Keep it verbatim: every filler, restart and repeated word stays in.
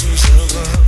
some silver.